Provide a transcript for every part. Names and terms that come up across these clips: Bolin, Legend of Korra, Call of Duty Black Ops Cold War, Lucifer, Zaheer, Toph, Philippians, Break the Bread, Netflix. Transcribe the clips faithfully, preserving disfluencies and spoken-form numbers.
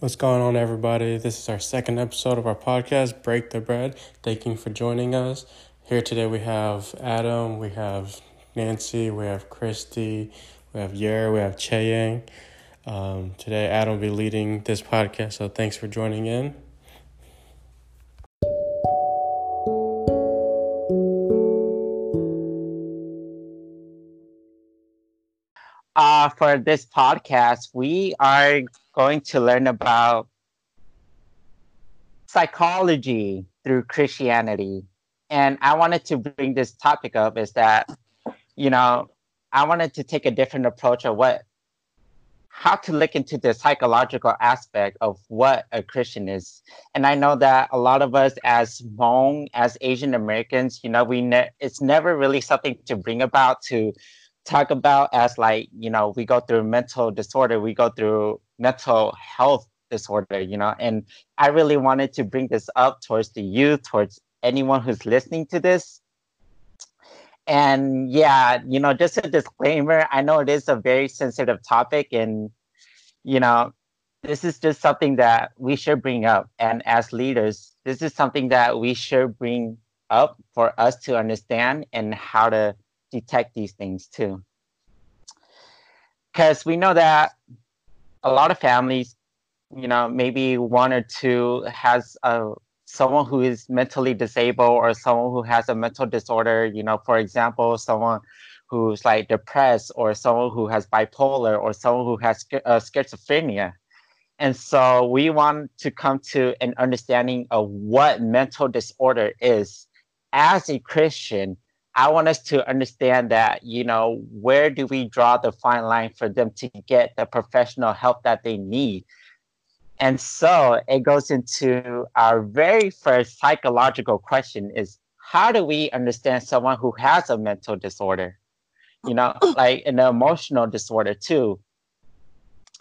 What's going on, everybody? This is our second episode of our podcast, Break the Bread. Thank you for joining us. Here today we have Adam, we have Nancy, we have Christy, we have Yer, we have Cheyang. Um, today Adam will be leading this podcast, so thanks for joining in. Uh, for this podcast, we are going to learn about psychology through Christianity. And I wanted to bring this topic up is that, you know, I wanted to take a different approach of what, how to look into the psychological aspect of what a Christian is. And I know that a lot of us as Hmong, as Asian Americans, you know, we ne- it's never really something to bring about to talk about as like, you know, we go through mental disorder, we go through mental health disorder, you know, and I really wanted to bring this up towards the youth, towards anyone who's listening to this. And yeah, you know, just a disclaimer, I know it is a very sensitive topic and, you know, this is just something that we should bring up. And as leaders, this is something that we should bring up for us to understand and how to detect these things too, because we know that a lot of families, you know, maybe one or two has a someone who is mentally disabled or someone who has a mental disorder, you know, for example, someone who's like depressed or someone who has bipolar or someone who has uh, schizophrenia. And so we want to come to an understanding of what mental disorder is. As a Christian, I want us to understand that, you know, where do we draw the fine line for them to get the professional help that they need? And so it goes into our very first psychological question is, how do we understand someone who has a mental disorder? You know, like an emotional disorder too.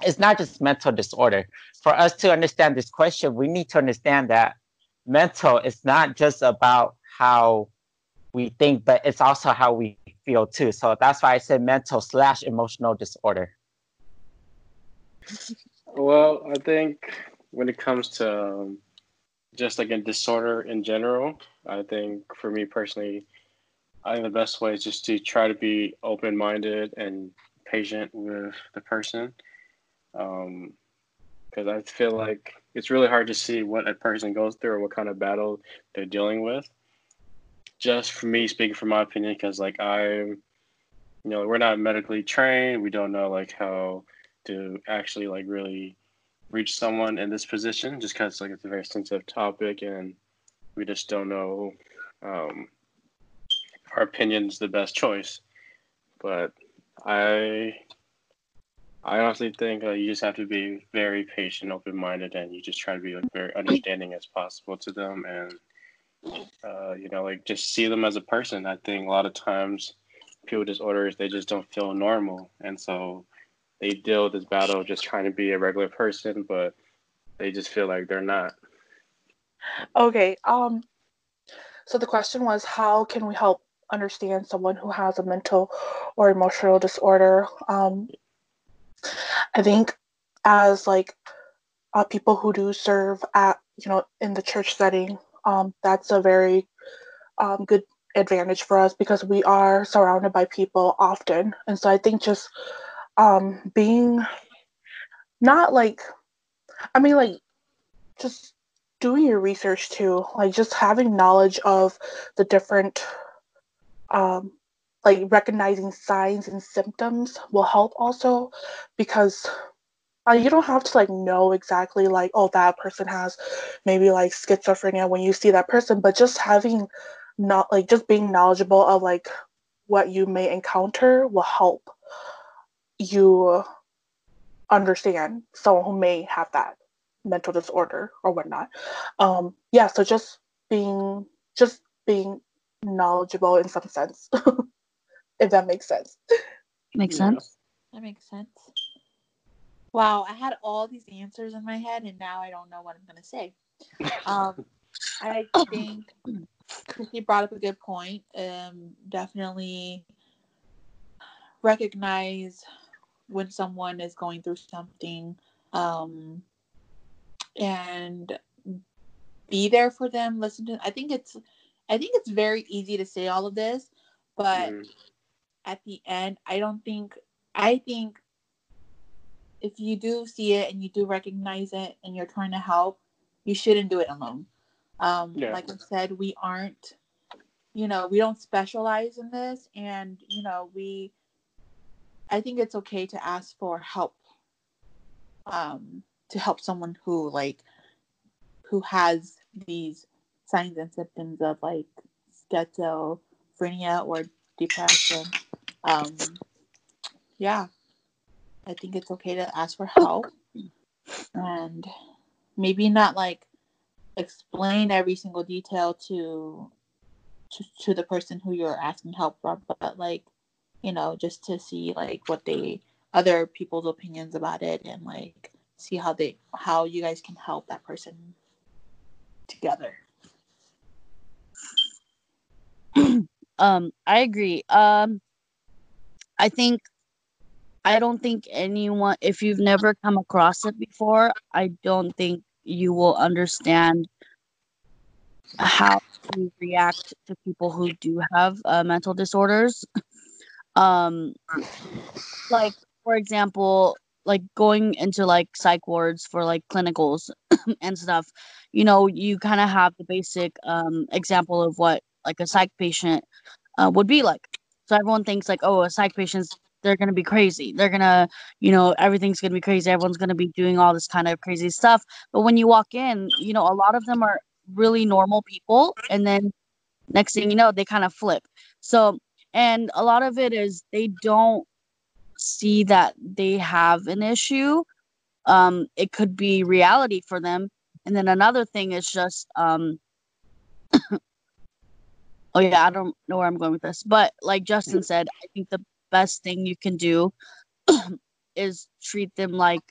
It's not just mental disorder. For us to understand this question, we need to understand that mental is not just about how we think, but it's also how we feel too. So that's why I said mental slash emotional disorder. Well, I think when it comes to um, just like a disorder in general, I think for me personally, I think the best way is just to try to be open-minded and patient with the person. Um, because I feel like it's really hard to see what a person goes through or what kind of battle they're dealing with. Just for me, speaking from my opinion, because, like, I'm, you know, we're not medically trained. We don't know, like, how to actually, like, really reach someone in this position just because, like, it's a very sensitive topic and we just don't know um, our opinion's the best choice. But I I honestly think uh, you just have to be very patient, open-minded, and you just try to be, like, very understanding as possible to them and Uh, you know, like just see them as a person. I think a lot of times people with disorders, they just don't feel normal. And so they deal with this battle of just trying to be a regular person, but they just feel like they're not. Okay. Um. So the question was, how can we help understand someone who has a mental or emotional disorder? Um, I think as like uh, people who do serve at, you know, in the church setting, Um, that's a very um, good advantage for us because we are surrounded by people often. And so I think just um, being not like, I mean, like just doing your research too, like just having knowledge of the different, um, like recognizing signs and symptoms will help also because Uh, you don't have to like know exactly like, oh, that person has maybe like schizophrenia when you see that person, but just having not like just being knowledgeable of like what you may encounter will help you understand someone who may have that mental disorder or whatnot. Um, yeah, so just being just being knowledgeable in some sense, if that makes sense. Makes sense. That makes sense. Wow, I had all these answers in my head, and now I don't know what I'm going to say. Um, I think Christy brought up a good point. Um, definitely recognize when someone is going through something. Um, and be there for them, listen to them. I think it's I think it's very easy to say all of this, but mm. at the end, I don't think I think if you do see it and you do recognize it and you're trying to help, you shouldn't do it alone. Um, yeah. Like I said, we aren't, you know, we don't specialize in this, and you know, we. I think it's okay to ask for help. Um, to help someone who like who has these signs and symptoms of like schizophrenia or depression. Um, yeah, I think it's okay to ask for help, and maybe not like explain every single detail to to, to the person who you're asking help from, but like, you know, just to see like what they other people's opinions about it, and like see how they how you guys can help that person together. um I agree. um I think I don't think anyone, if you've never come across it before, I don't think you will understand how to react to people who do have uh, mental disorders. um like for example, like going into like psych wards for like clinicals and stuff, you know, you kind of have the basic um, example of what like a psych patient uh, would be like. So everyone thinks like, oh, a psych patient's, they're going to be crazy. They're going to, you know, everything's going to be crazy. Everyone's going to be doing all this kind of crazy stuff. But when you walk in, you know, a lot of them are really normal people. And then next thing you know, they kind of flip. So, and a lot of it is they don't see that they have an issue. Um, it could be reality for them. And then another thing is just, um, oh yeah, I don't know where I'm going with this, but like Justin said, I think the best thing you can do is treat them like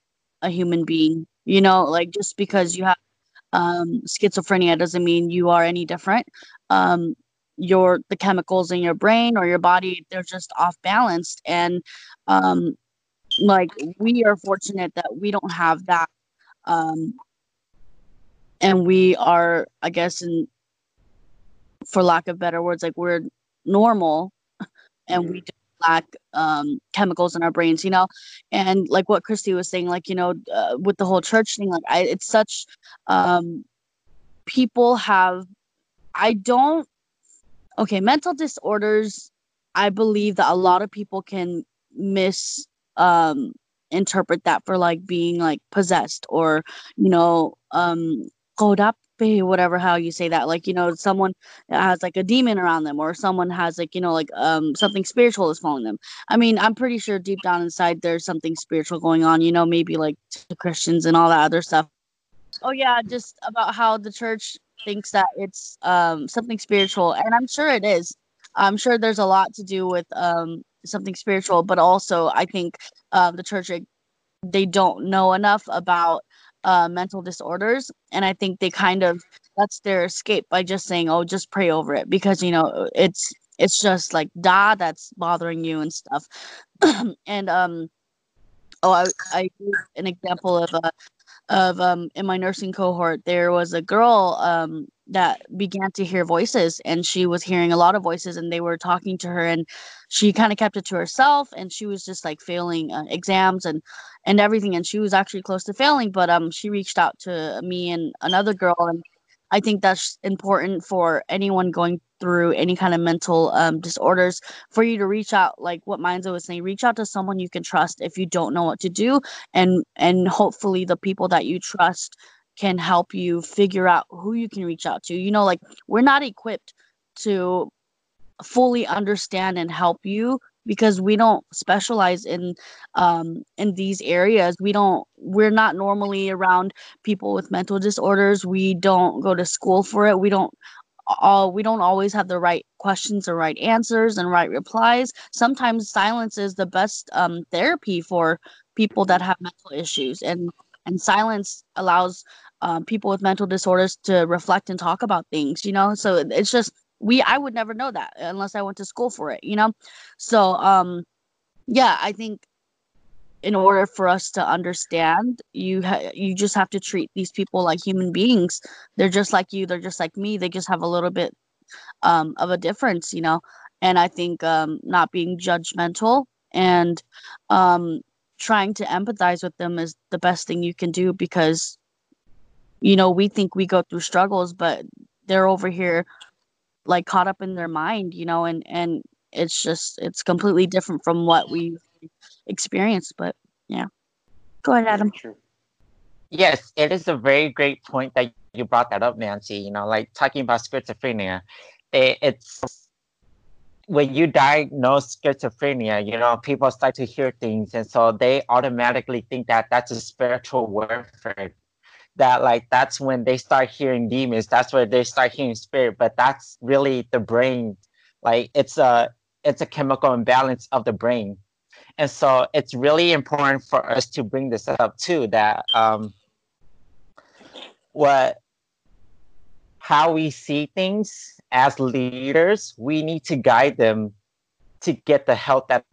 a human being, you know, like just because you have um, schizophrenia doesn't mean you are any different. Um, your the chemicals in your brain or your body, they're just off balanced, and um like we are fortunate that we don't have that, um and we are, I guess, in for lack of better words, like we're normal, and mm-hmm. we don't lack um chemicals in our brains, you know. And like what Christy was saying, like, you know, uh, with the whole church thing, like I it's such um people have I don't Okay, mental disorders, I believe that a lot of people can mis um, interpret that for like being like possessed or, you know, um, whatever, how you say that. Like, you know, someone has like a demon around them, or someone has like, you know, like um, something spiritual is following them. I mean, I'm pretty sure deep down inside there's something spiritual going on, you know, maybe like to Christians and all that other stuff. Oh, yeah, just about how the church thinks that it's um something spiritual, and I'm sure it is. I'm sure there's a lot to do with um something spiritual, but also I think uh, the church, they don't know enough about uh mental disorders, and I think they kind of, that's their escape by just saying, oh, just pray over it, because, you know, it's it's just like da that's bothering you and stuff. And um oh I I use an example of a Of um in my nursing cohort, there was a girl um that began to hear voices, and she was hearing a lot of voices, and they were talking to her, and she kind of kept it to herself, and she was just like failing uh, exams and and everything, and she was actually close to failing, but um she reached out to me and another girl, and I think that's important for anyone going through any kind of mental um, disorders, for you to reach out, like what Mainza was saying, reach out to someone you can trust if you don't know what to do. And, and hopefully the people that you trust can help you figure out who you can reach out to. You know, like we're not equipped to fully understand and help you, because we don't specialize in um, in these areas. We don't, we're not normally around people with mental disorders. We don't go to school for it. We don't all, we don't always have the right questions or right answers and right replies. Sometimes silence is the best um, therapy for people that have mental issues, and and silence allows um, people with mental disorders to reflect and talk about things, you know? So it's just, We, I would never know that unless I went to school for it, you know? So, um, yeah, I think in order for us to understand, you ha- you just have to treat these people like human beings. They're just like you. They're just like me. They just have a little bit um, of a difference, you know. And I think um, not being judgmental and um, trying to empathize with them is the best thing you can do, because, you know, we think we go through struggles, but they're over here like caught up in their mind, you know, and, and it's just, it's completely different from what we've experienced. But yeah, go ahead, Adam. Yes, it is a very great point that you brought that up, Nancy, you know, like talking about schizophrenia, it, it's, when you diagnose schizophrenia, you know, people start to hear things. And so they automatically think that that's a spiritual warfare. That, like, that's when they start hearing demons. That's where they start hearing spirit. But that's really the brain. Like, it's a, it's a chemical imbalance of the brain. And so it's really important for us to bring this up, too, that um, what... how we see things as leaders, we need to guide them to get the help that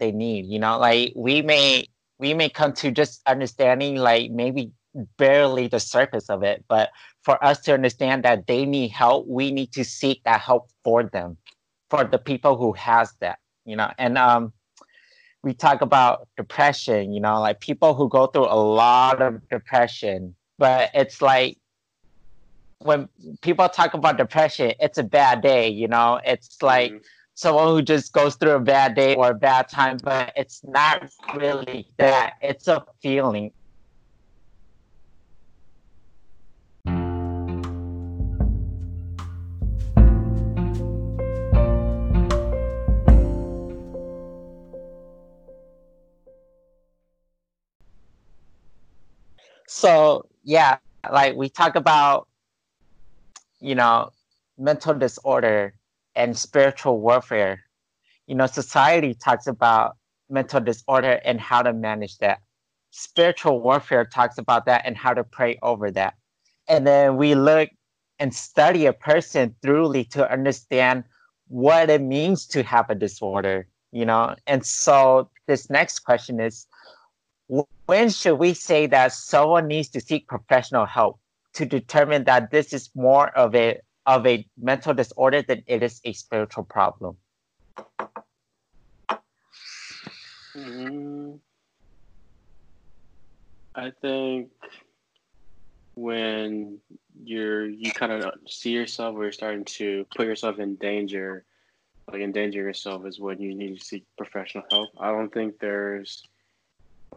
they need. You know, like we may we may come to just understanding like maybe barely the surface of it, but for us to understand that they need help, we need to seek that help for them, for the people who has that, you know. And um, we talk about depression, you know, like people who go through a lot of depression, but it's like, when people talk about depression, it's a bad day, you know? It's like mm-hmm. someone who just goes through a bad day or a bad time, but it's not really that. It's a feeling. So, yeah, like we talk about, you know, mental disorder and spiritual warfare. You know, society talks about mental disorder and how to manage that. Spiritual warfare talks about that and how to pray over that. And then we look and study a person thoroughly to understand what it means to have a disorder, you know. And so this next question is, when should we say that someone needs to seek professional help to determine that this is more of a of a mental disorder than it is a spiritual problem? Mm-hmm. I think when you're you kind of see yourself, or you're starting to put yourself in danger, like endanger yourself, is when you need to seek professional help. I don't think there's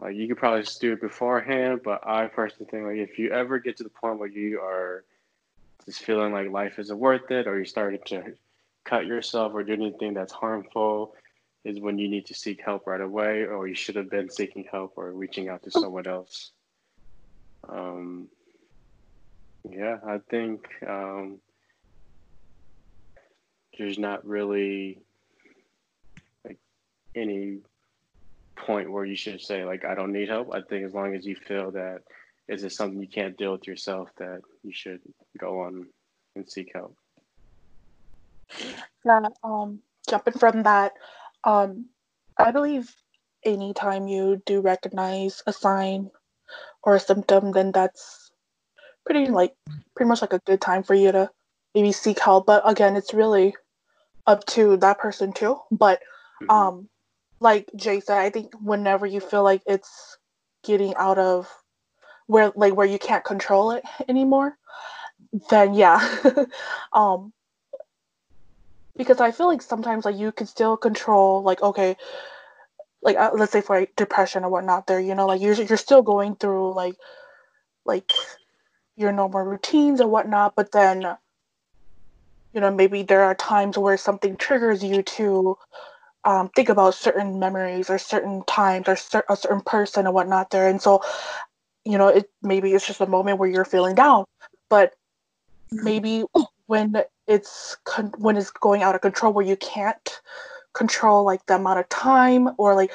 Like you could probably do it beforehand, but I personally think like if you ever get to the point where you are just feeling like life isn't worth it, or you're starting to cut yourself or do anything that's harmful, is when you need to seek help right away, or you should have been seeking help or reaching out to someone else. Um, yeah, I think um, there's not really like any point where you should say like I don't need help. I think as long as you feel that is it something you can't deal with yourself, that you should go on and seek help. Yeah, um, jumping from that, um, I believe anytime you do recognize a sign or a symptom, then that's pretty like pretty much like a good time for you to maybe seek help. But again, it's really up to that person too. But um. Mm-hmm. Like Jay said, I think whenever you feel like it's getting out of where, like where you can't control it anymore, then yeah, um, because I feel like sometimes like you can still control, like okay, like uh, let's say for like, depression or whatnot, there, you know, like you're you're still going through like like your normal routines or whatnot, but then you know maybe there are times where something triggers you to Um, think about certain memories or certain times or cer- a certain person or whatnot there. And so, you know, it maybe it's just a moment where you're feeling down, but maybe when it's con- when it's going out of control, where you can't control like the amount of time or like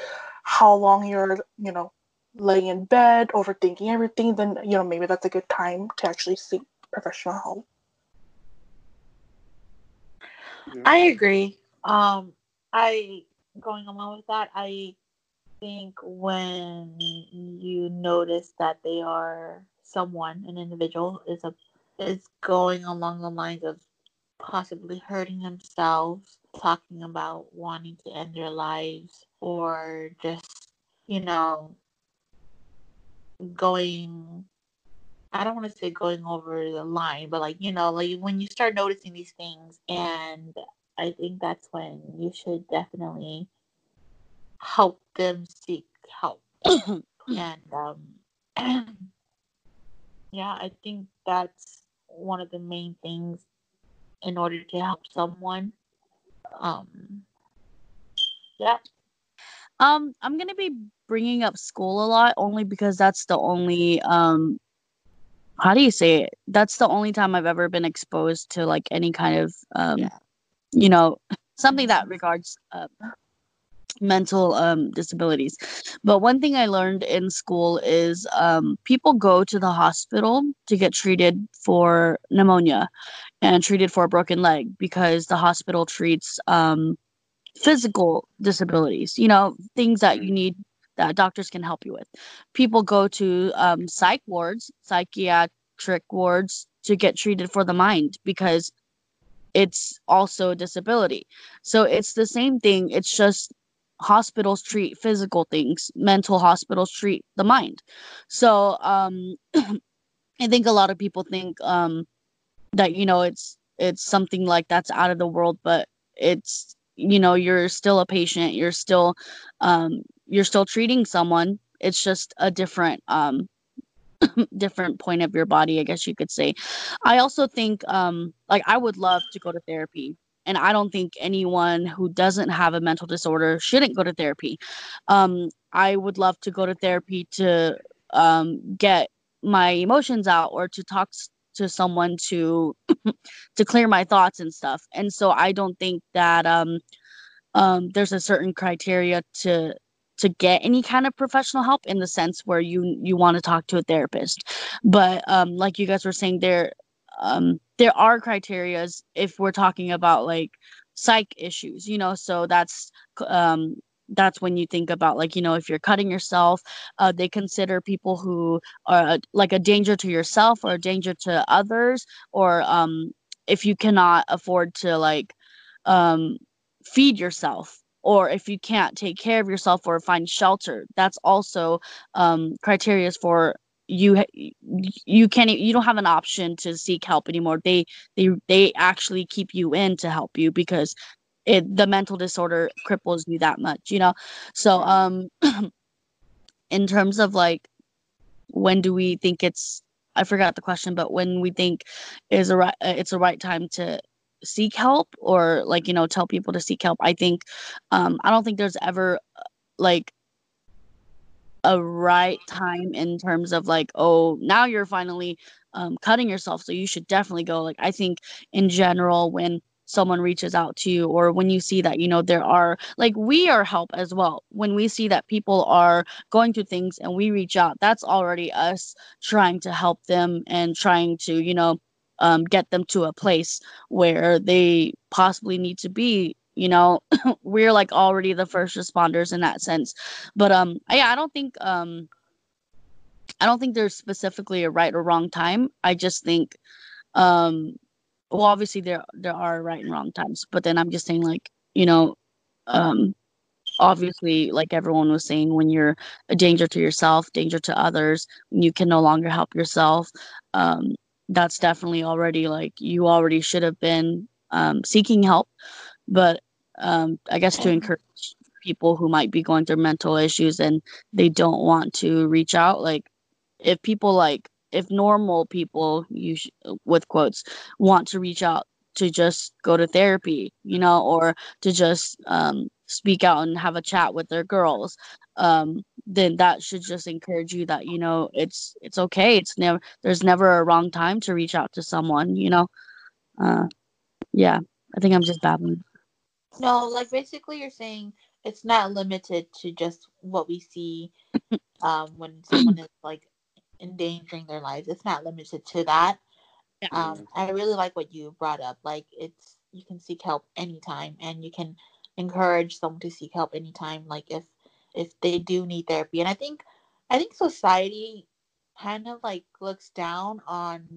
how long you're, you know, laying in bed, overthinking everything, then, you know, maybe that's a good time to actually seek professional help. I agree. Um, I, going along with that, I think when you notice that they are someone, an individual, is a is going along the lines of possibly hurting themselves, talking about wanting to end their lives, or just, you know, going, I don't want to say going over the line, but like, you know, like when you start noticing these things, and I think that's when you should definitely help them seek help. And um, yeah, I think that's one of the main things in order to help someone. Um, yeah. Um, I'm going to be bringing up school a lot, only because that's the only, um, how do you say it? That's the only time I've ever been exposed to like any kind of, um, yeah. you know, something that regards uh, mental um, disabilities. But one thing I learned in school is um, people go to the hospital to get treated for pneumonia and treated for a broken leg, because the hospital treats um, physical disabilities, you know, things that you need that doctors can help you with. People go to um, psych wards, psychiatric wards, to get treated for the mind, because it's also a disability. So it's the same thing. It's just hospitals treat physical things. Mental hospitals treat the mind. So um, I think a lot of people think um, that, you know, it's it's something like that's out of the world, but it's, you know, you're still a patient. You're still um, you're still treating someone. It's just a different um, different point of your body, I guess you could say. I also think um like I would love to go to therapy, and I don't think anyone who doesn't have a mental disorder shouldn't go to therapy. um I would love to go to therapy to um get my emotions out, or to talk to someone to to clear my thoughts and stuff. And so I don't think that um um there's a certain criteria to to get any kind of professional help, in the sense where you, you want to talk to a therapist. But um, like you guys were saying, there um, there are criterias if we're talking about like psych issues, you know. So that's um, that's when you think about like, you know, if you're cutting yourself, uh, they consider people who are like a danger to yourself or a danger to others, or um, if you cannot afford to like um, feed yourself, or if you can't take care of yourself or find shelter. That's also um, criteria for you. You can't. You don't have an option to seek help anymore. They they they actually keep you in to help you, because it, the mental disorder cripples you that much, you know. So um, in terms of like, when do we think it's? I forgot the question, but when we think is a right, it's a right time to seek help, or like, you know, tell people to seek help. I think um I don't think there's ever like a right time in terms of like, oh, now you're finally um cutting yourself, so you should definitely go. Like, I think in general, when someone reaches out to you, or when you see that, you know, there are like, we are help as well. When we see that people are going through things and we reach out, that's already us trying to help them and trying to, you know, Um, get them to a place where they possibly need to be, you know. We're like already the first responders in that sense. But um yeah, I don't think um I don't think there's specifically a right or wrong time. I just think um well, obviously there there are right and wrong times, but then I'm just saying like, you know, um obviously, like everyone was saying, when you're a danger to yourself, danger to others, you can no longer help yourself, um that's definitely already like, you already should have been um, seeking help. But um, I guess to encourage people who might be going through mental issues and they don't want to reach out, like if people like, if normal people, you sh- with quotes, want to reach out, to just go to therapy, you know, or to just um, speak out and have a chat with their girls, um, then that should just encourage you that, you know, it's it's okay. It's never there's never a wrong time to reach out to someone, you know. Uh, yeah, I think I'm just babbling. No, like basically you're saying it's not limited to just what we see um, when someone is like endangering their lives. It's not limited to that. Um, I really like what you brought up. Like, it's, you can seek help anytime, and you can encourage someone to seek help anytime. Like, if if they do need therapy. And I think I think society kind of like looks down on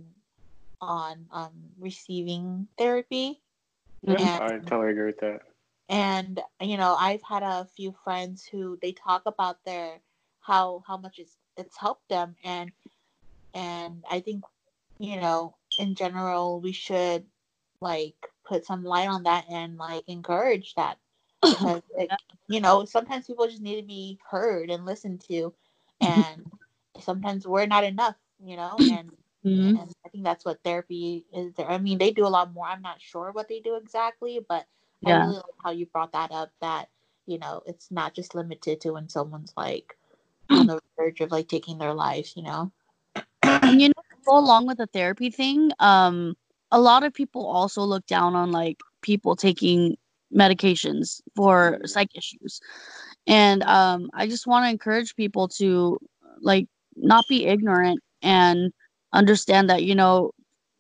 on um receiving therapy. Yeah, and, I totally agree with that. And you know, I've had a few friends who they talk about their how how much it's it's helped them, and and I think, you know, in general we should like put some light on that and like encourage that, because it, you know, sometimes people just need to be heard and listened to, and sometimes we're not enough, you know, and Mm-hmm. And I think that's what therapy is there. I mean, they do a lot more. I'm not sure what they do exactly, but yeah. I really like how you brought that up, that, you know, it's not just limited to when someone's like on the verge of like taking their life, you know? And, you know, to go along with the therapy thing, um, a lot of people also look down on like people taking medications for psych issues. And um, I just want to encourage people to like not be ignorant and understand that, you know,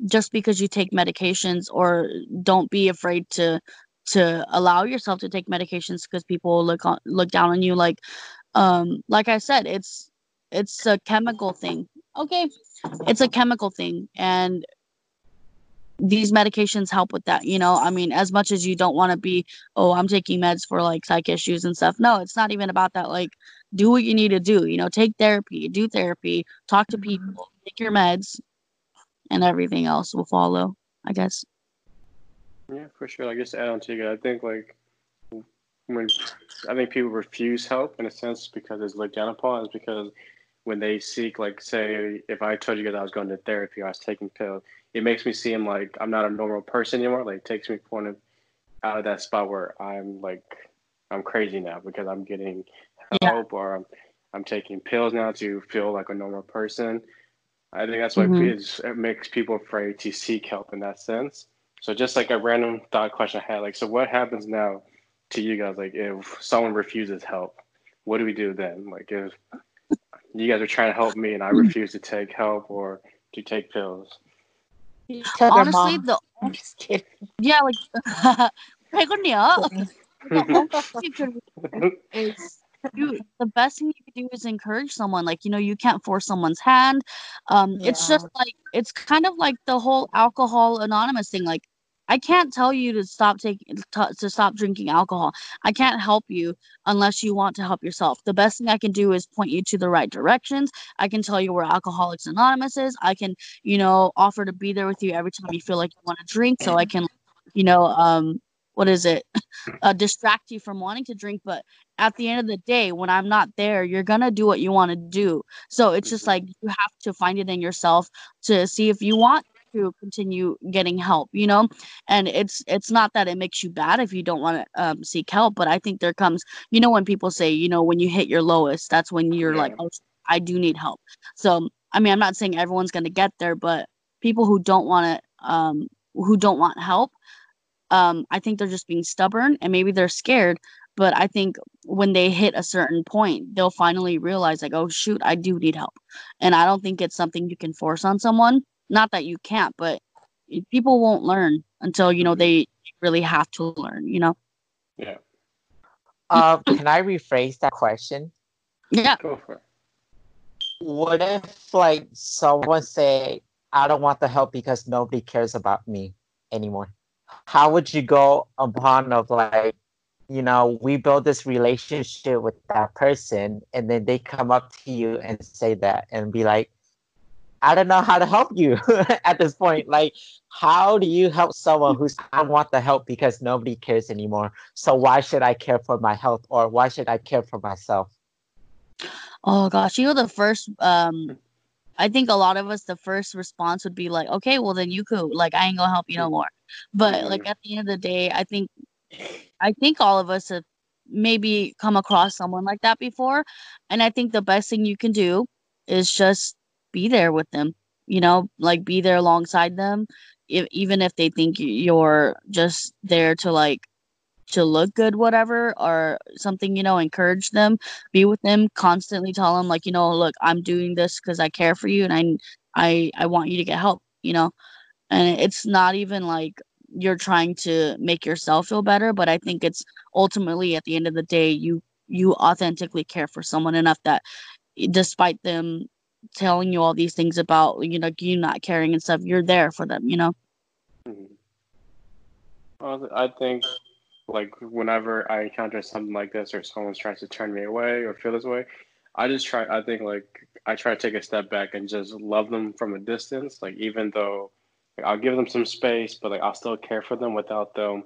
just because you take medications, or don't be afraid to to allow yourself to take medications, because people look on, look down on you. Like, um, like I said, it's it's a chemical thing. Okay, it's a chemical thing, and these medications help with that. You know, I mean, as much as you don't want to be, oh, I'm taking meds for like psych issues and stuff. No, it's not even about that. Like, do what you need to do. You know, take therapy, do therapy, talk to people. Take your meds, and everything else will follow, I guess. Yeah, for sure. Like, just to add on to you guys, I think like when I think people refuse help in a sense because it's looked down upon, is because when they seek, like, say, if I told you guys I was going to therapy, or I was taking pills, it makes me seem like I'm not a normal person anymore. Like, it takes me point of out of that spot where I'm like I'm crazy now because I'm getting help, yeah. or I'm I'm taking pills now to feel like a normal person. I think that's why mm-hmm. it makes people afraid to seek help in that sense. So just like a random thought question I had, like, so what happens now to you guys? Like, if someone refuses help, what do we do then? Like, if you guys are trying to help me and I refuse to take help or to take pills. Honestly, the I'm just kidding. Yeah, like, the only thing you can is. You, the best thing you can do is encourage someone. Like, you know, you can't force someone's hand. Um, yeah. It's just like, it's kind of like the whole alcohol anonymous thing. Like, I can't tell you to stop taking to, to stop drinking alcohol. I can't help you unless you want to help yourself. The best thing I can do is point you to the right directions. I can tell you where Alcoholics Anonymous is. I can, you know, offer to be there with you every time you feel like you want to drink. So I can, you know, um, what is it? Uh, distract you from wanting to drink. But at the end of the day, when I'm not there, you're going to do what you want to do. So it's just like you have to find it in yourself to see if you want to continue getting help, you know? And it's it's not that it makes you bad if you don't want to um, seek help. But I think there comes, you know, when people say, you know, when you hit your lowest, that's when you're yeah. like, oh, I do need help. So, I mean, I'm not saying everyone's going to get there, but people who don't want to, um, who don't want help, Um, I think they're just being stubborn, and maybe they're scared. But I think when they hit a certain point, they'll finally realize, like, oh, shoot, I do need help. And I don't think it's something you can force on someone. Not that you can't, but people won't learn until, you know, they really have to learn, you know? Yeah. Uh, can I rephrase that question? Yeah. Go for it. What if, like, someone say, I don't want the help because nobody cares about me anymore? How would you go upon of like, you know, we build this relationship with that person, and then they come up to you and say that and be like, I don't know how to help you at this point. Like, how do you help someone who's, I want the help because nobody cares anymore. So why should I care for my health, or why should I care for myself? Oh, gosh, you know, the first, um, I think a lot of us, the first response would be like, okay, well, then you could, like, I ain't gonna help you no more. But like at the end of the day, I think, I think all of us have maybe come across someone like that before. And I think the best thing you can do is just be there with them, you know, like be there alongside them. If, even if they think you're just there to like, to look good, whatever, or something, you know, encourage them, be with them, constantly tell them, like, you know, look, I'm doing this because I care for you, and I, I, I want you to get help, you know. And it's not even like you're trying to make yourself feel better, but I think it's ultimately at the end of the day, you you authentically care for someone enough that despite them telling you all these things about, you know, you not caring and stuff, you're there for them, you know? Mm-hmm. Well, I think, like, whenever I encounter something like this or someone tries to turn me away or feel this way, I just try, I think, like, I try to take a step back and just love them from a distance. Like, even though, like, I'll give them some space, but, like, I'll still care for them without them,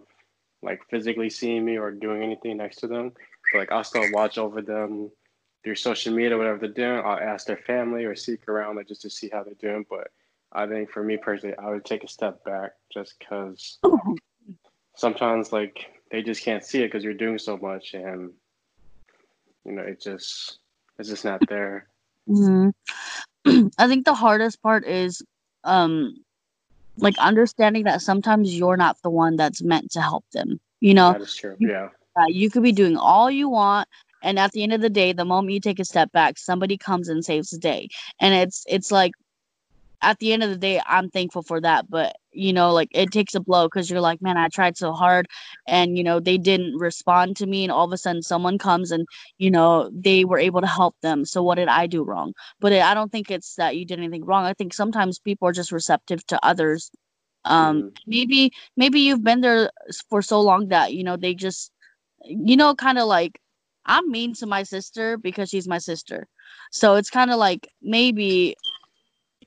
like, physically seeing me or doing anything next to them. But, like, I'll still watch over them through social media, whatever they're doing. I'll ask their family or seek around, like, just to see how they're doing. But I think for me personally, I would take a step back just because sometimes, like, they just can't see it because you're doing so much. And, you know, it just... it's just not there. Mm-hmm. I think the hardest part is, um, like, understanding that sometimes you're not the one that's meant to help them. You know, that is true. You, yeah, uh, you could be doing all you want, and at the end of the day, the moment you take a step back, somebody comes and saves the day. And it's it's like, at the end of the day, I'm thankful for that. But you know, like, it takes a blow because you're like, man, I tried so hard, and you know, they didn't respond to me, and all of a sudden someone comes and, you know, they were able to help them. So what did I do wrong? But it, I don't think it's that you did anything wrong. I think sometimes people are just receptive to others. Um, mm. Maybe maybe you've been there for so long that, you know, they just, you know, kind of like, I'm mean to my sister because she's my sister. So it's kind of like, maybe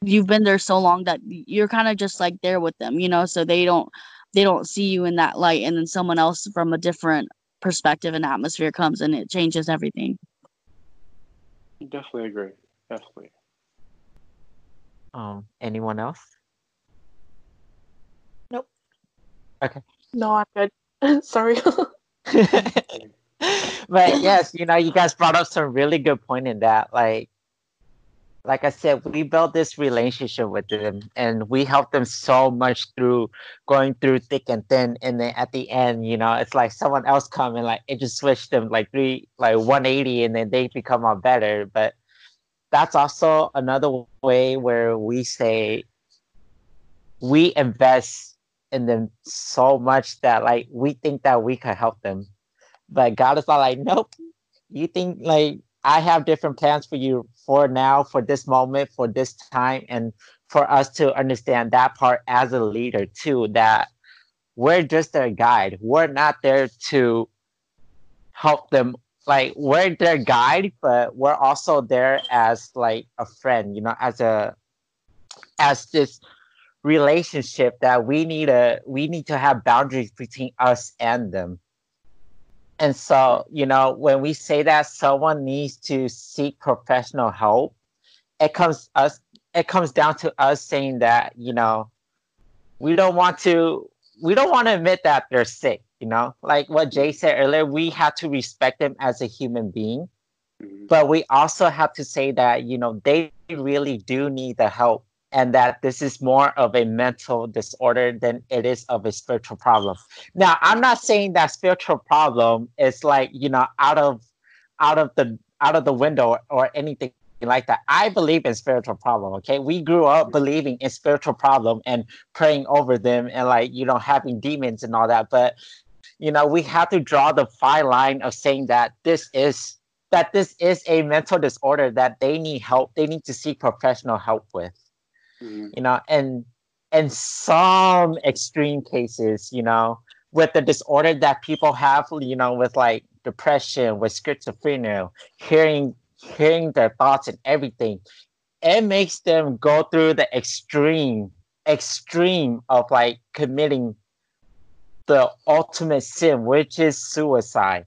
you've been there so long that you're kind of just like there with them, you know, so they don't, they don't see you in that light. And then someone else from a different perspective and atmosphere comes and it changes everything. Definitely agree. Definitely. Um, anyone else? Nope. Okay. No, I'm good. Sorry. But yes, you know, you guys brought up some really good point in that, like, like I said, we built this relationship with them and we helped them so much through going through thick and thin. And then at the end, you know, it's like someone else come and like, it just switched them like three, like one eighty, and then they become all better. But that's also another way where we say we invest in them so much that like, we think that we could help them. But God is not like, nope, you think like, I have different plans for you for now, for this moment, for this time, and for us to understand that part as a leader too, that we're just their guide. We're not there to help them. Like, we're their guide, but we're also there as like a friend, you know, as a, as this relationship that we need a, we need to have boundaries between us and them. And so, you know, when we say that someone needs to seek professional help, it comes us, it comes down to us saying that, you know, we don't want to, we don't want to admit that they're sick, you know? Like what Jay said earlier, we have to respect them as a human being, but we also have to say that, you know, they really do need the help and that this is more of a mental disorder than it is of a spiritual problem. Now, I'm not saying that spiritual problem is like, you know, out of out of the out of the window or, or anything like that. I believe in spiritual problem, okay? We grew up believing in spiritual problem and praying over them and like, you know, having demons and all that. But, you know, we have to draw the fine line of saying that this is that this is a mental disorder that they need help, they need to seek professional help with. You know, and in some extreme cases, you know, with the disorder that people have, you know, with like depression, with schizophrenia, hearing hearing their thoughts and everything, it makes them go through the extreme, extreme of like committing the ultimate sin, which is suicide.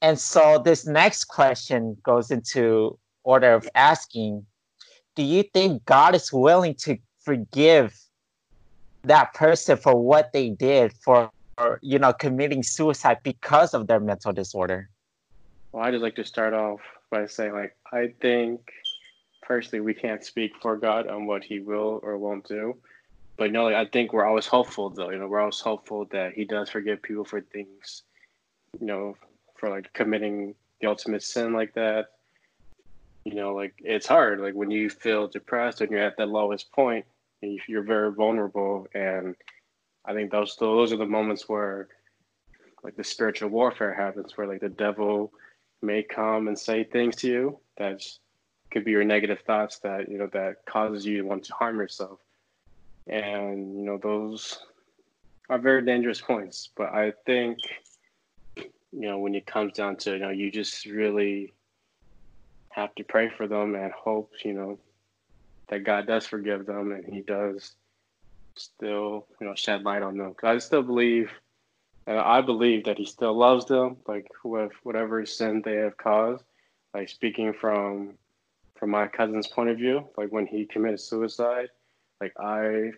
And so this next question goes into order of asking, do you think God is willing to forgive that person for what they did for, for, you know, committing suicide because of their mental disorder? Well, I just like to start off by saying, like, I think personally we can't speak for God on what he will or won't do. But, you know, like, I think we're always hopeful, though. You know, we're always hopeful that he does forgive people for things, you know, for like committing the ultimate sin like that, you know, like, it's hard. Like, when you feel depressed and you're at that lowest point, you're very vulnerable. And I think those those are the moments where, like, the spiritual warfare happens, where, like, the devil may come and say things to you that could be your negative thoughts that, you know, that causes you to want to harm yourself. And, you know, those are very dangerous points. But I think, you know, when it comes down to, you know, you just really have to pray for them and hope, you know, that God does forgive them and he does still, you know, shed light on them. Because I still believe, and I believe that he still loves them, like, with whatever sin they have caused. Like, speaking from from my cousin's point of view, like, when he committed suicide, like, I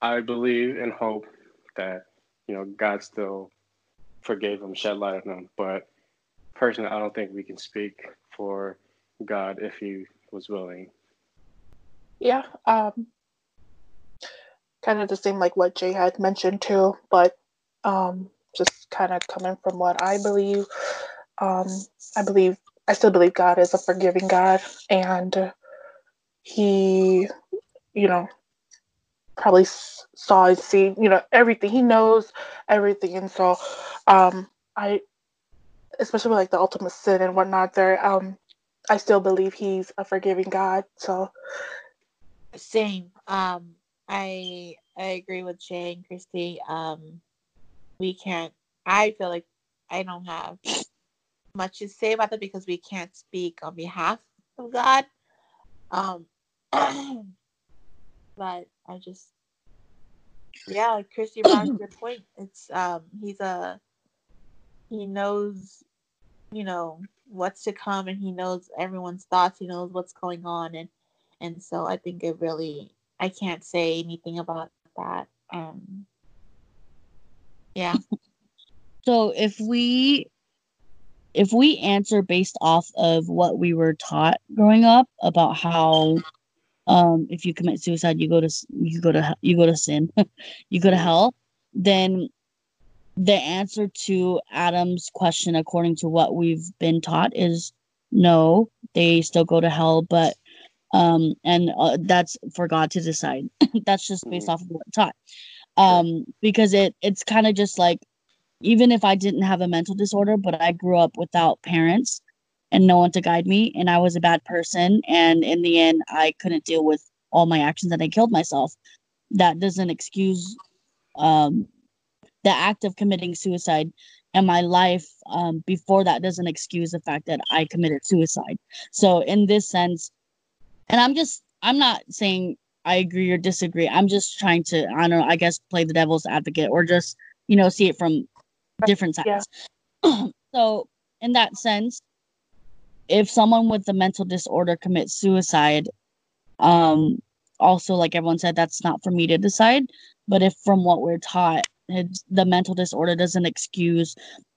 I believe and hope that, you know, God still forgave him, shed light on him. But personally, I don't think we can speak for God if he was willing. Yeah, um, kind of the same like what Jay had mentioned too, but um, just kind of coming from what I believe, um, I believe, I still believe God is a forgiving God, and he, you know, probably saw and seen, you know, everything. He knows everything. And so um, I, especially with like the ultimate sin and whatnot there, um, I still believe he's a forgiving God. So same. Um, I I agree with Shay and Christy. Um, we can't, I feel like I don't have much to say about that because we can't speak on behalf of God. Um, but I just, yeah, Christy brought a good point. It's, um, he's a, he knows, you know, what's to come, and he knows everyone's thoughts. He knows what's going on. And, and so I think it really, I can't say anything about that. Um, yeah. So if we, if we answer based off of what we were taught growing up about how, um, if you commit suicide, you go to, you go to, you go to sin, you go to hell, then the answer to Adam's question, according to what we've been taught, is no, they still go to hell, but, um, and uh, that's for God to decide. That's just based off of what taught. Um, because it, it's kind of just like, even if I didn't have a mental disorder, but I grew up without parents and no one to guide me, and I was a bad person, and in the end, I couldn't deal with all my actions and I killed myself. That doesn't excuse um, the act of committing suicide, and my life um, before that doesn't excuse the fact that I committed suicide. So in this sense, and I'm just, I'm not saying I agree or disagree. I'm just trying to, I don't know, I guess play the devil's advocate, or just, you know, see it from different sides. Yeah. So in that sense, if someone with a mental disorder commits suicide, um, also, like everyone said, that's not for me to decide. But if from what we're taught, it's, the mental disorder doesn't excuse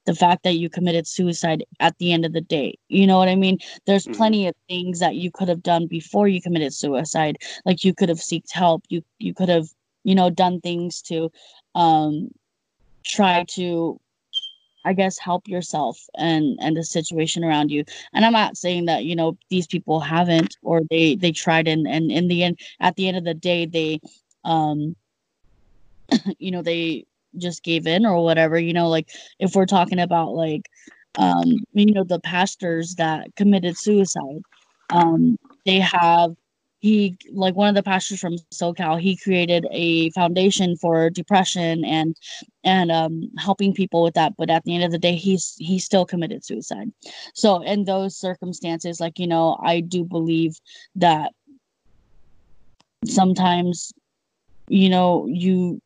the fact that you committed suicide at the end of the day. You know what I mean? There's mm-hmm. plenty of things that you could have done before you committed suicide. Like, you could have sought help. You, you could have, you know, done things to, um, try to, I guess, help yourself and, and the situation around you. And I'm not saying that, you know, these people haven't, or they, they tried, and, and in the end, at the end of the day, they, um, you know, they just gave in or whatever, you know, like if we're talking about like, um, you know, the pastors that committed suicide, um, they have, he, like one of the pastors from SoCal, he created a foundation for depression and and um, helping people with that. But at the end of the day, he's he still committed suicide. So in those circumstances, like, you know, I do believe that sometimes, you know, you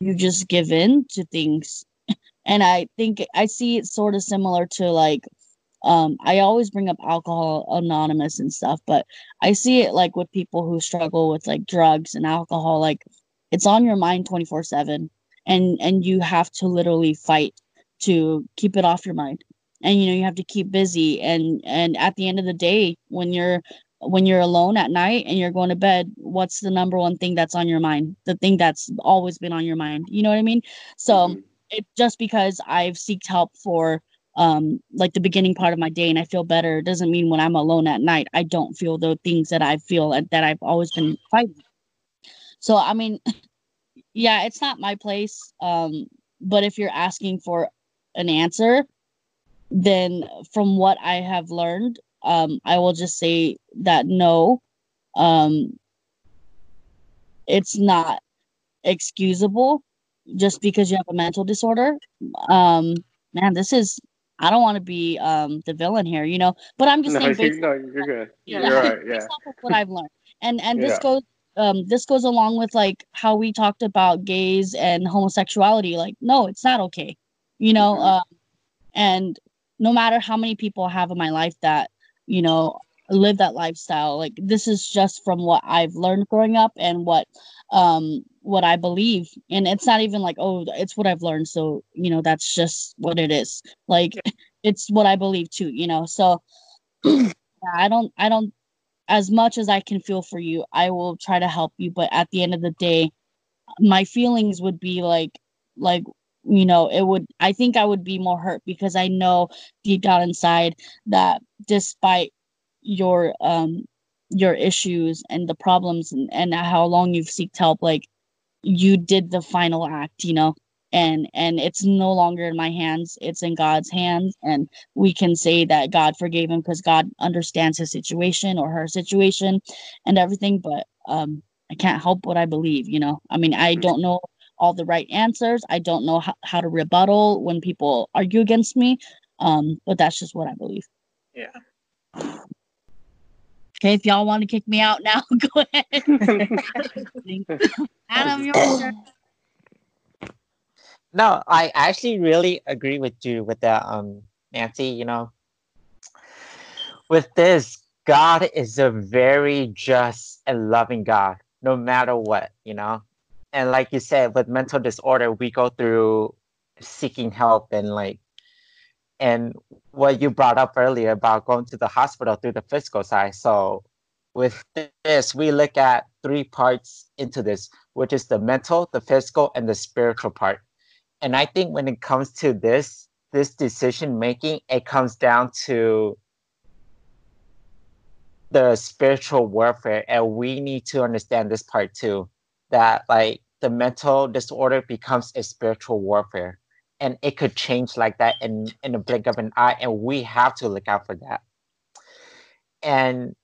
you just give in to things. And I think I see it sort of similar to like, Um, I always bring up Alcohol Anonymous and stuff, but I see it like with people who struggle with like drugs and alcohol, like it's on your mind twenty-four seven, and, and you have to literally fight to keep it off your mind. And, you know, you have to keep busy. And, and at the end of the day, when you're, when you're alone at night and you're going to bed, what's the number one thing that's on your mind? The thing that's always been on your mind. You know what I mean? So mm-hmm. it, just because I've sought help for um, like the beginning part of my day and I feel better, it doesn't mean when I'm alone at night, I don't feel the things that I feel that I've always been fighting. So, I mean, yeah, it's not my place. Um, but if you're asking for an answer, then from what I have learned, um, I will just say that no, um, it's not excusable just because you have a mental disorder. Um, man, this is, I don't want to be um, the villain here, you know, but I'm just no, saying, based, no, you're good. You're yeah, right, yeah. Based off of what I've learned. And, and this yeah. goes, Um, this goes along with like how we talked about gays and homosexuality. Like, no, it's not okay, you know. Mm-hmm. Um, and no matter how many people I have in my life that, you know, live that lifestyle, like this is just from what I've learned growing up and what, um, what I believe. And it's not even like, oh, it's what I've learned, so you know that's just what it is. Like, it's what I believe too, you know. So yeah, I don't, I don't. As much as I can feel for you, I will try to help you. But at the end of the day, my feelings would be like, like, you know, it would, I think I would be more hurt because I know deep down inside that despite your, um, your issues and the problems and, and how long you've sought help, like you did the final act, you know, and, and it's no longer in my hands, it's in God's hands. And we can say that God forgave him because God understands his situation or her situation and everything. But, um, I can't help what I believe, you know, I mean, I don't know all the right answers. I don't know how, how to rebuttal when people argue against me. Um, but that's just what I believe. Yeah. Okay. If y'all want to kick me out now, go ahead. Adam, you're on. No, I actually really agree with you with that, um, Nancy. You know, with this, God is a very just and loving God, no matter what, you know. And like you said, with mental disorder, we go through seeking help and like, and what you brought up earlier about going to the hospital through the physical side. So with this, we look at three parts into this, which is the mental, the physical, and the spiritual part. And I think when it comes to this, this decision making, it comes down to the spiritual warfare. And we need to understand this part too, that like the mental disorder becomes a spiritual warfare. And it could change like that in, in a blink of an eye. And we have to look out for that. And,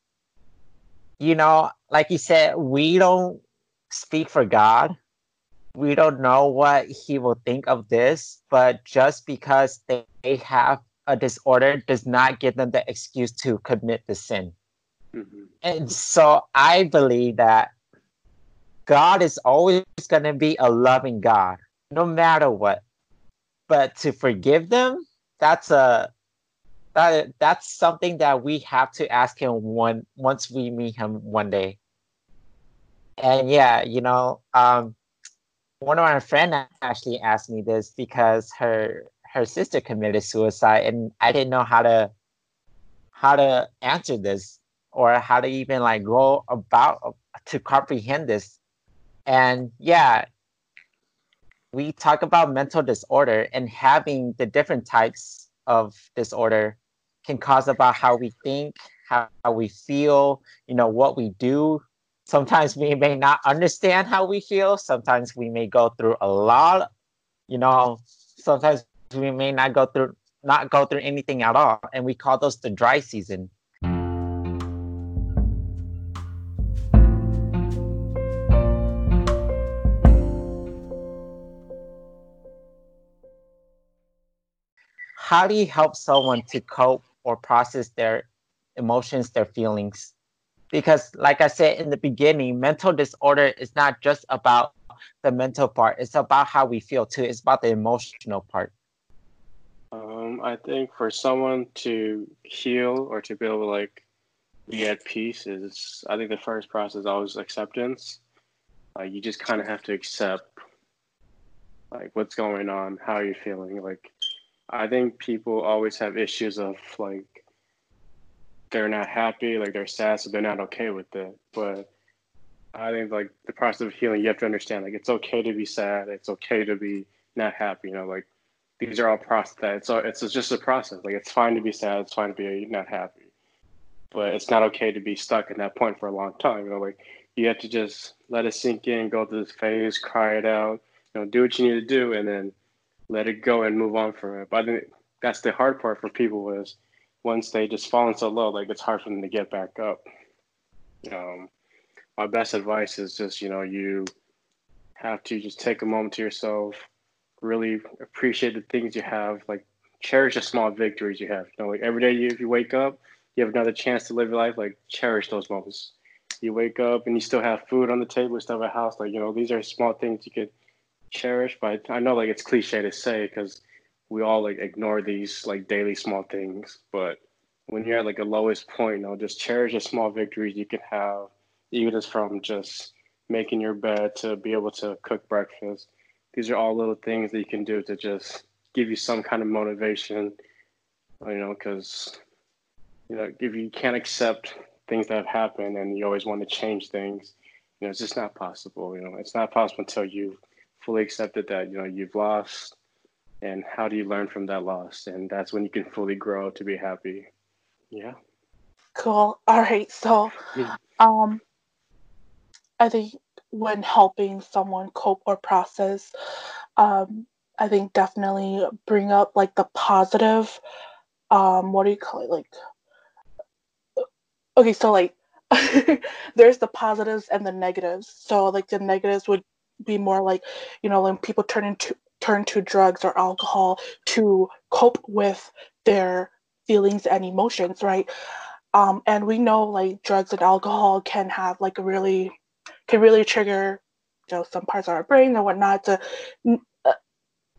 you know, like you said, we don't speak for God. We don't know what he will think of this, but just because they have a disorder does not give them the excuse to commit the sin. Mm-hmm. And so I believe that God is always going to be a loving God, no matter what. But to forgive them, that's a that that's something that we have to ask him one once we meet him one day. And yeah, you know. Um, One of our friends actually asked me this because her her sister committed suicide, and I didn't know how to how to answer this or how to even like go about to comprehend this. And yeah, we talk about mental disorder and having the different types of disorder can cause about how we think, how, how we feel, you know, what we do. Sometimes we may not understand how we feel. Sometimes we may go through a lot, you know, sometimes we may not go through, not go through anything at all. And we call those the dry season. How do you help someone to cope or process their emotions, their feelings? Because like I said in the beginning, mental disorder is not just about the mental part. It's about how we feel too. It's about the emotional part. Um, I think for someone to heal or to be able to like be at peace is, I think the first process is always acceptance. Uh, you just kind of have to accept like what's going on, how you're feeling. Like I think people always have issues of like, they're not happy, like they're sad, so they're not okay with it. But I think like the process of healing, you have to understand like it's okay to be sad, it's okay to be not happy, you know, like these are all process. So it's, it's just a process. Like, it's fine to be sad. It's fine to be not happy, but it's not okay to be stuck in that point for a long time. You know, like, you have to just let it sink in, go through this phase, cry it out, you know, do what you need to do, and then let it go and move on from it. But I think that's the hard part for people, is once they just fallen so low, like, it's hard for them to get back up. Um, my best advice is just, you know, you have to just take a moment to yourself, really appreciate the things you have, like, cherish the small victories you have. You know, like, every day you, if you wake up, you have another chance to live your life, like, cherish those moments. You wake up and you still have food on the table, you still have a house, like, you know, these are small things you could cherish, but I know, like, it's cliche to say, because we all, like, ignore these, like, daily small things, but when you're at, like, a lowest point, you know, just cherish the small victories you can have, even just from just making your bed to be able to cook breakfast. These are all little things that you can do to just give you some kind of motivation, you know, because, you know, if you can't accept things that have happened and you always want to change things, you know, it's just not possible. You know, it's not possible until you fully accepted that, you know, you've lost, and how do you learn from that loss? And that's when you can fully grow to be happy. Yeah. Cool. All right. So, um, I think when helping someone cope or process, um, I think definitely bring up, like, the positive, um, what do you call it? Like, okay. So, like, there's the positives and the negatives. So, like, the negatives would be more like, you know, when people turn into turn to drugs or alcohol to cope with their feelings and emotions, right? Um, and we know, like, drugs and alcohol can have, like, a really can really trigger, you know, some parts of our brain and whatnot. To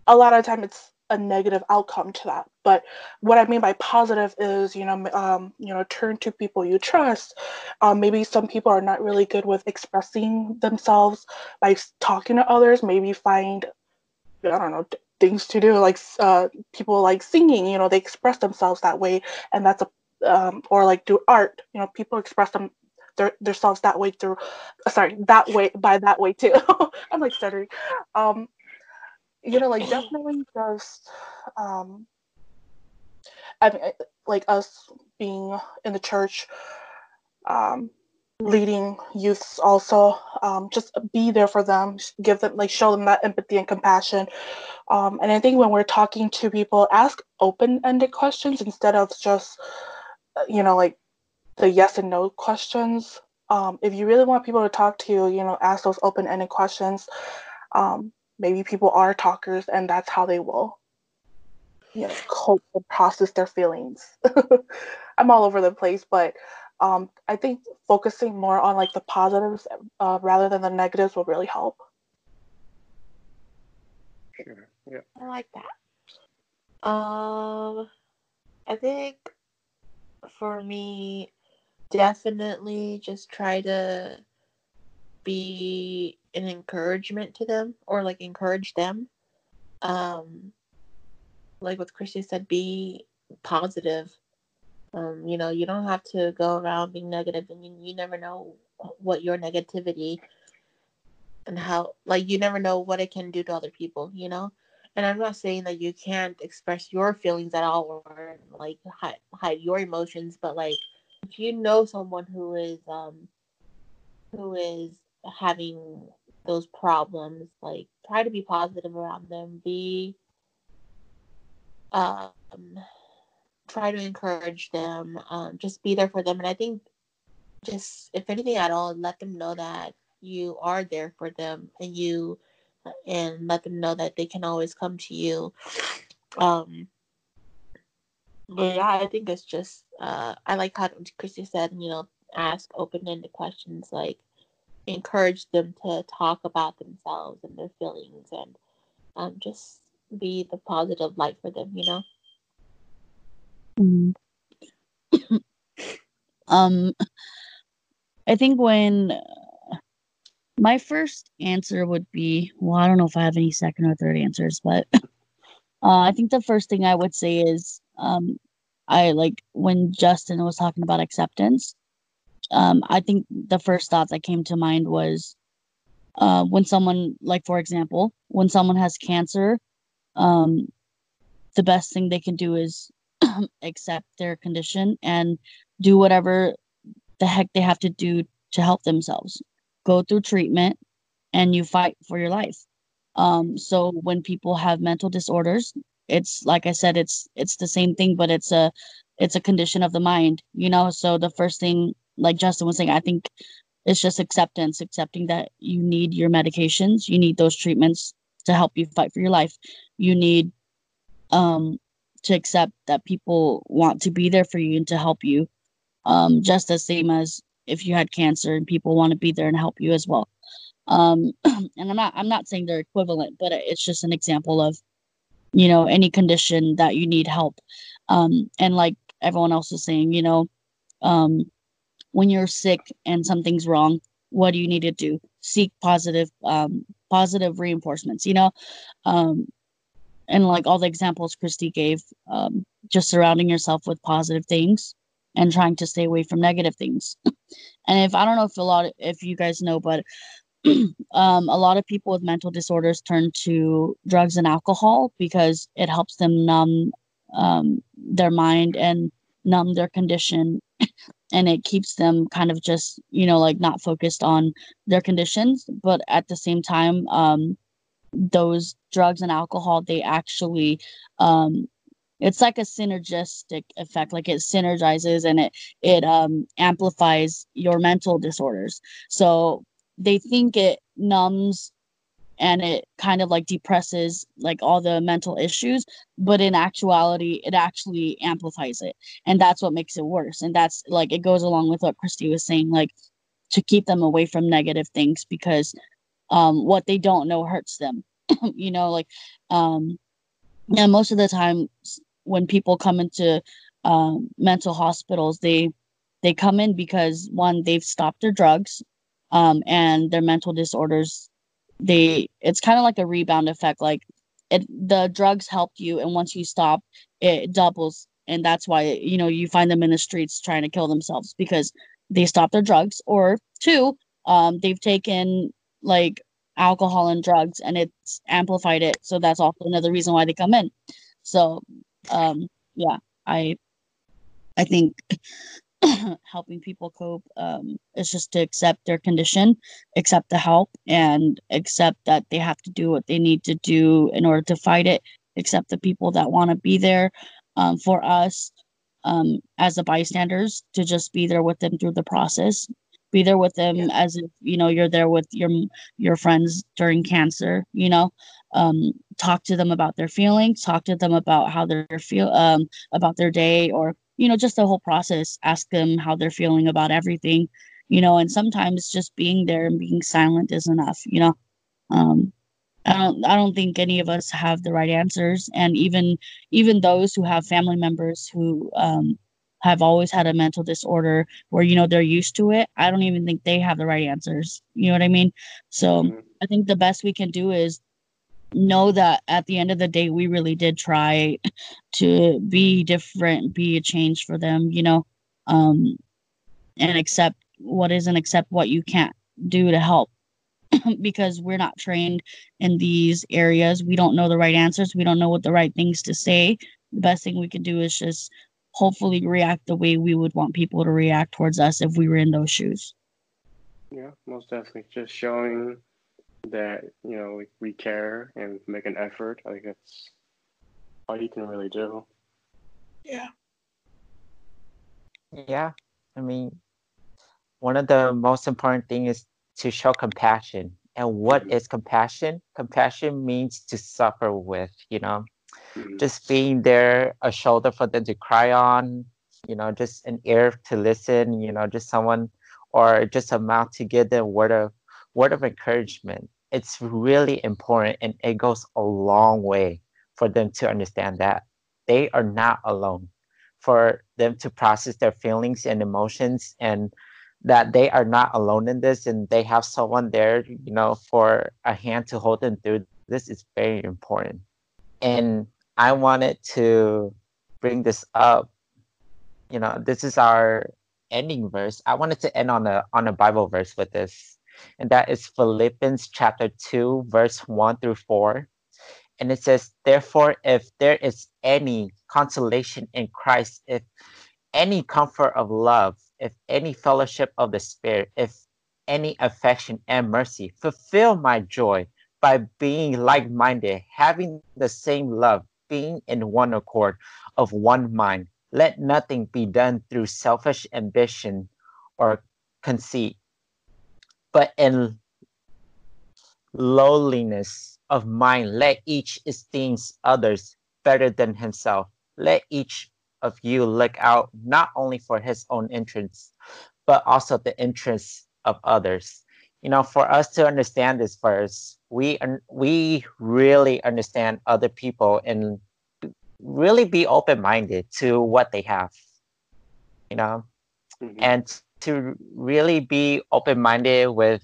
a lot of time, it's a negative outcome to that. But what I mean by positive is, you know, um, you know, turn to people you trust. Um, maybe some people are not really good with expressing themselves by talking to others. Maybe find, I don't know, things to do, like, uh, people like singing, you know, they express themselves that way, and that's a, um, or like do art, you know, people express them, their, themselves that way through, sorry, that way, by that way too, I'm like stuttering, um, you know, like, definitely just, um, I mean, like, us being in the church, um, leading youths also, um, just be there for them, give them, like, show them that empathy and compassion. Um, and I think when we're talking to people, ask open-ended questions instead of just, you know, like, the yes and no questions. Um, if you really want people to talk to you, you know, ask those open-ended questions. Um, maybe people are talkers, and that's how they will, you know, cope and process their feelings. I'm all over the place, but Um, I think focusing more on, like, the positives uh, rather than the negatives will really help. Sure. Yeah. I like that. Um, I think for me, definitely just try to be an encouragement to them, or, like, encourage them. Um, like what Christy said, be positive. Um, you know, you don't have to go around being negative, and you, you never know what your negativity and how, like, you never know what it can do to other people, you know? And I'm not saying that you can't express your feelings at all, or, like, hide, hide your emotions, but, like, if you know someone who is, um, who is having those problems, like, try to be positive around them, be, um... try to encourage them, um, just be there for them. And I think just, if anything at all, let them know that you are there for them, and you, and let them know that they can always come to you. Um, but yeah, I think it's just, uh, I like how Christy said, you know, ask open-ended questions, like, encourage them to talk about themselves and their feelings, and um, just be the positive light for them, you know? um, I think when uh, my first answer would be, well, I don't know if I have any second or third answers, but uh, I think the first thing I would say is, um, I like when Justin was talking about acceptance. Um, I think the first thought that came to mind was, uh, when someone, like, for example, when someone has cancer, um, the best thing they can do is accept their condition and do whatever the heck they have to do to help themselves. Go through treatment and you fight for your life. Um, so when people have mental disorders, it's like I said, it's it's the same thing, but it's a it's a condition of the mind, you know. So the first thing, like Justin was saying, I think it's just acceptance, accepting that you need your medications, you need those treatments to help you fight for your life. You need um, to accept that people want to be there for you and to help you, um, just the same as if you had cancer and people want to be there and help you as well. Um, and I'm not I'm not saying they're equivalent, but it's just an example of, you know, any condition that you need help. Um, and like everyone else was saying, you know, um, when you're sick and something's wrong, what do you need to do? Seek positive, um, positive reinforcements, you know, um, and like all the examples Christy gave, um, just surrounding yourself with positive things and trying to stay away from negative things. And if I don't know if a lot of, if you guys know, but um, a lot of people with mental disorders turn to drugs and alcohol because it helps them numb um, their mind and numb their condition. And it keeps them kind of just, you know, like not focused on their conditions. But at the same time, um, those drugs and alcohol, they actually, um, it's like a synergistic effect. Like it synergizes and it, it um, amplifies your mental disorders. So they think it numbs and it kind of like depresses like all the mental issues, but in actuality, it actually amplifies it. And that's what makes it worse. And that's like, it goes along with what Christy was saying, like to keep them away from negative things because um, what they don't know hurts them, you know, like, um, and most of the time when people come into um, mental hospitals, they, they come in because one, they've stopped their drugs um, and their mental disorders, they it's kind of like a rebound effect. Like it, the drugs helped you, and once you stop, it doubles. And that's why, you know, you find them in the streets trying to kill themselves because they stopped their drugs. Or two, um, they've taken like alcohol and drugs and it's amplified it. So that's also another reason why they come in. So um, yeah, I I think helping people cope um, is just to accept their condition, accept the help, and accept that they have to do what they need to do in order to fight it, accept the people that want to be there um, for us um, as the bystanders, to just be there with them through the process, be there with them yeah. as if, you know, you're there with your your friends during cancer, you know, um, talk to them about their feelings, talk to them about how they're feel um, about their day, or you know, just the whole process, ask them how they're feeling about everything, you know, and sometimes just being there and being silent is enough, you know. Um, I don't, I don't think any of us have the right answers. And even, even those who have family members who um, have always had a mental disorder where, you know, they're used to it, I don't even think they have the right answers. You know what I mean? So mm-hmm. I think the best we can do is know that at the end of the day, we really did try to be different, be a change for them, you know, um, and accept what isn't, accept what you can't do to help because we're not trained in these areas. We don't know the right answers. We don't know what the right things to say. The best thing we can do is just hopefully react the way we would want people to react towards us if we were in those shoes. Yeah, most definitely. Just showing that, you know, we, we care and make an effort. I think that's all you can really do. Yeah. Yeah. I mean, one of the most important things is to show compassion. And what mm-hmm. is compassion? Compassion means to suffer with, you know, mm-hmm. just being there, a shoulder for them to cry on, you know, just an ear to listen, you know, just someone or just a mouth to give them a word of, word of encouragement. It's really important, and it goes a long way for them to understand that they are not alone, for them to process their feelings and emotions, and that they are not alone in this, and they have someone there, you know, for a hand to hold them through. This is very important. And I wanted to bring this up. You know, this is our ending verse. I wanted to end on a on a Bible verse with this. And that is Philippians chapter two, verse one through four. And it says, therefore, if there is any consolation in Christ, if any comfort of love, if any fellowship of the Spirit, if any affection and mercy, fulfill my joy by being like-minded, having the same love, being in one accord, of one mind. Let nothing be done through selfish ambition or conceit, but in lowliness of mind, let each esteem others better than himself. Let each of you look out not only for his own interests, but also the interests of others. You know, for us to understand this verse, we we really understand other people and really be open-minded to what they have, you know, mm-hmm. and to really be open-minded with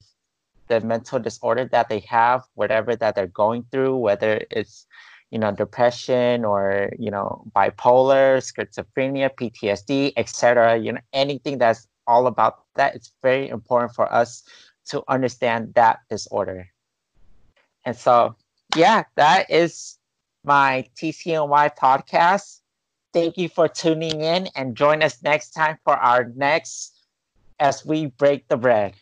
the mental disorder that they have, whatever that they're going through, whether it's, you know, depression or, you know, bipolar, schizophrenia, P T S D, et cetera. You know, anything that's all about that, it's very important for us to understand that disorder. And so, yeah, that is my T C N Y podcast. Thank you for tuning in and join us next time for our next As We Break the Bread.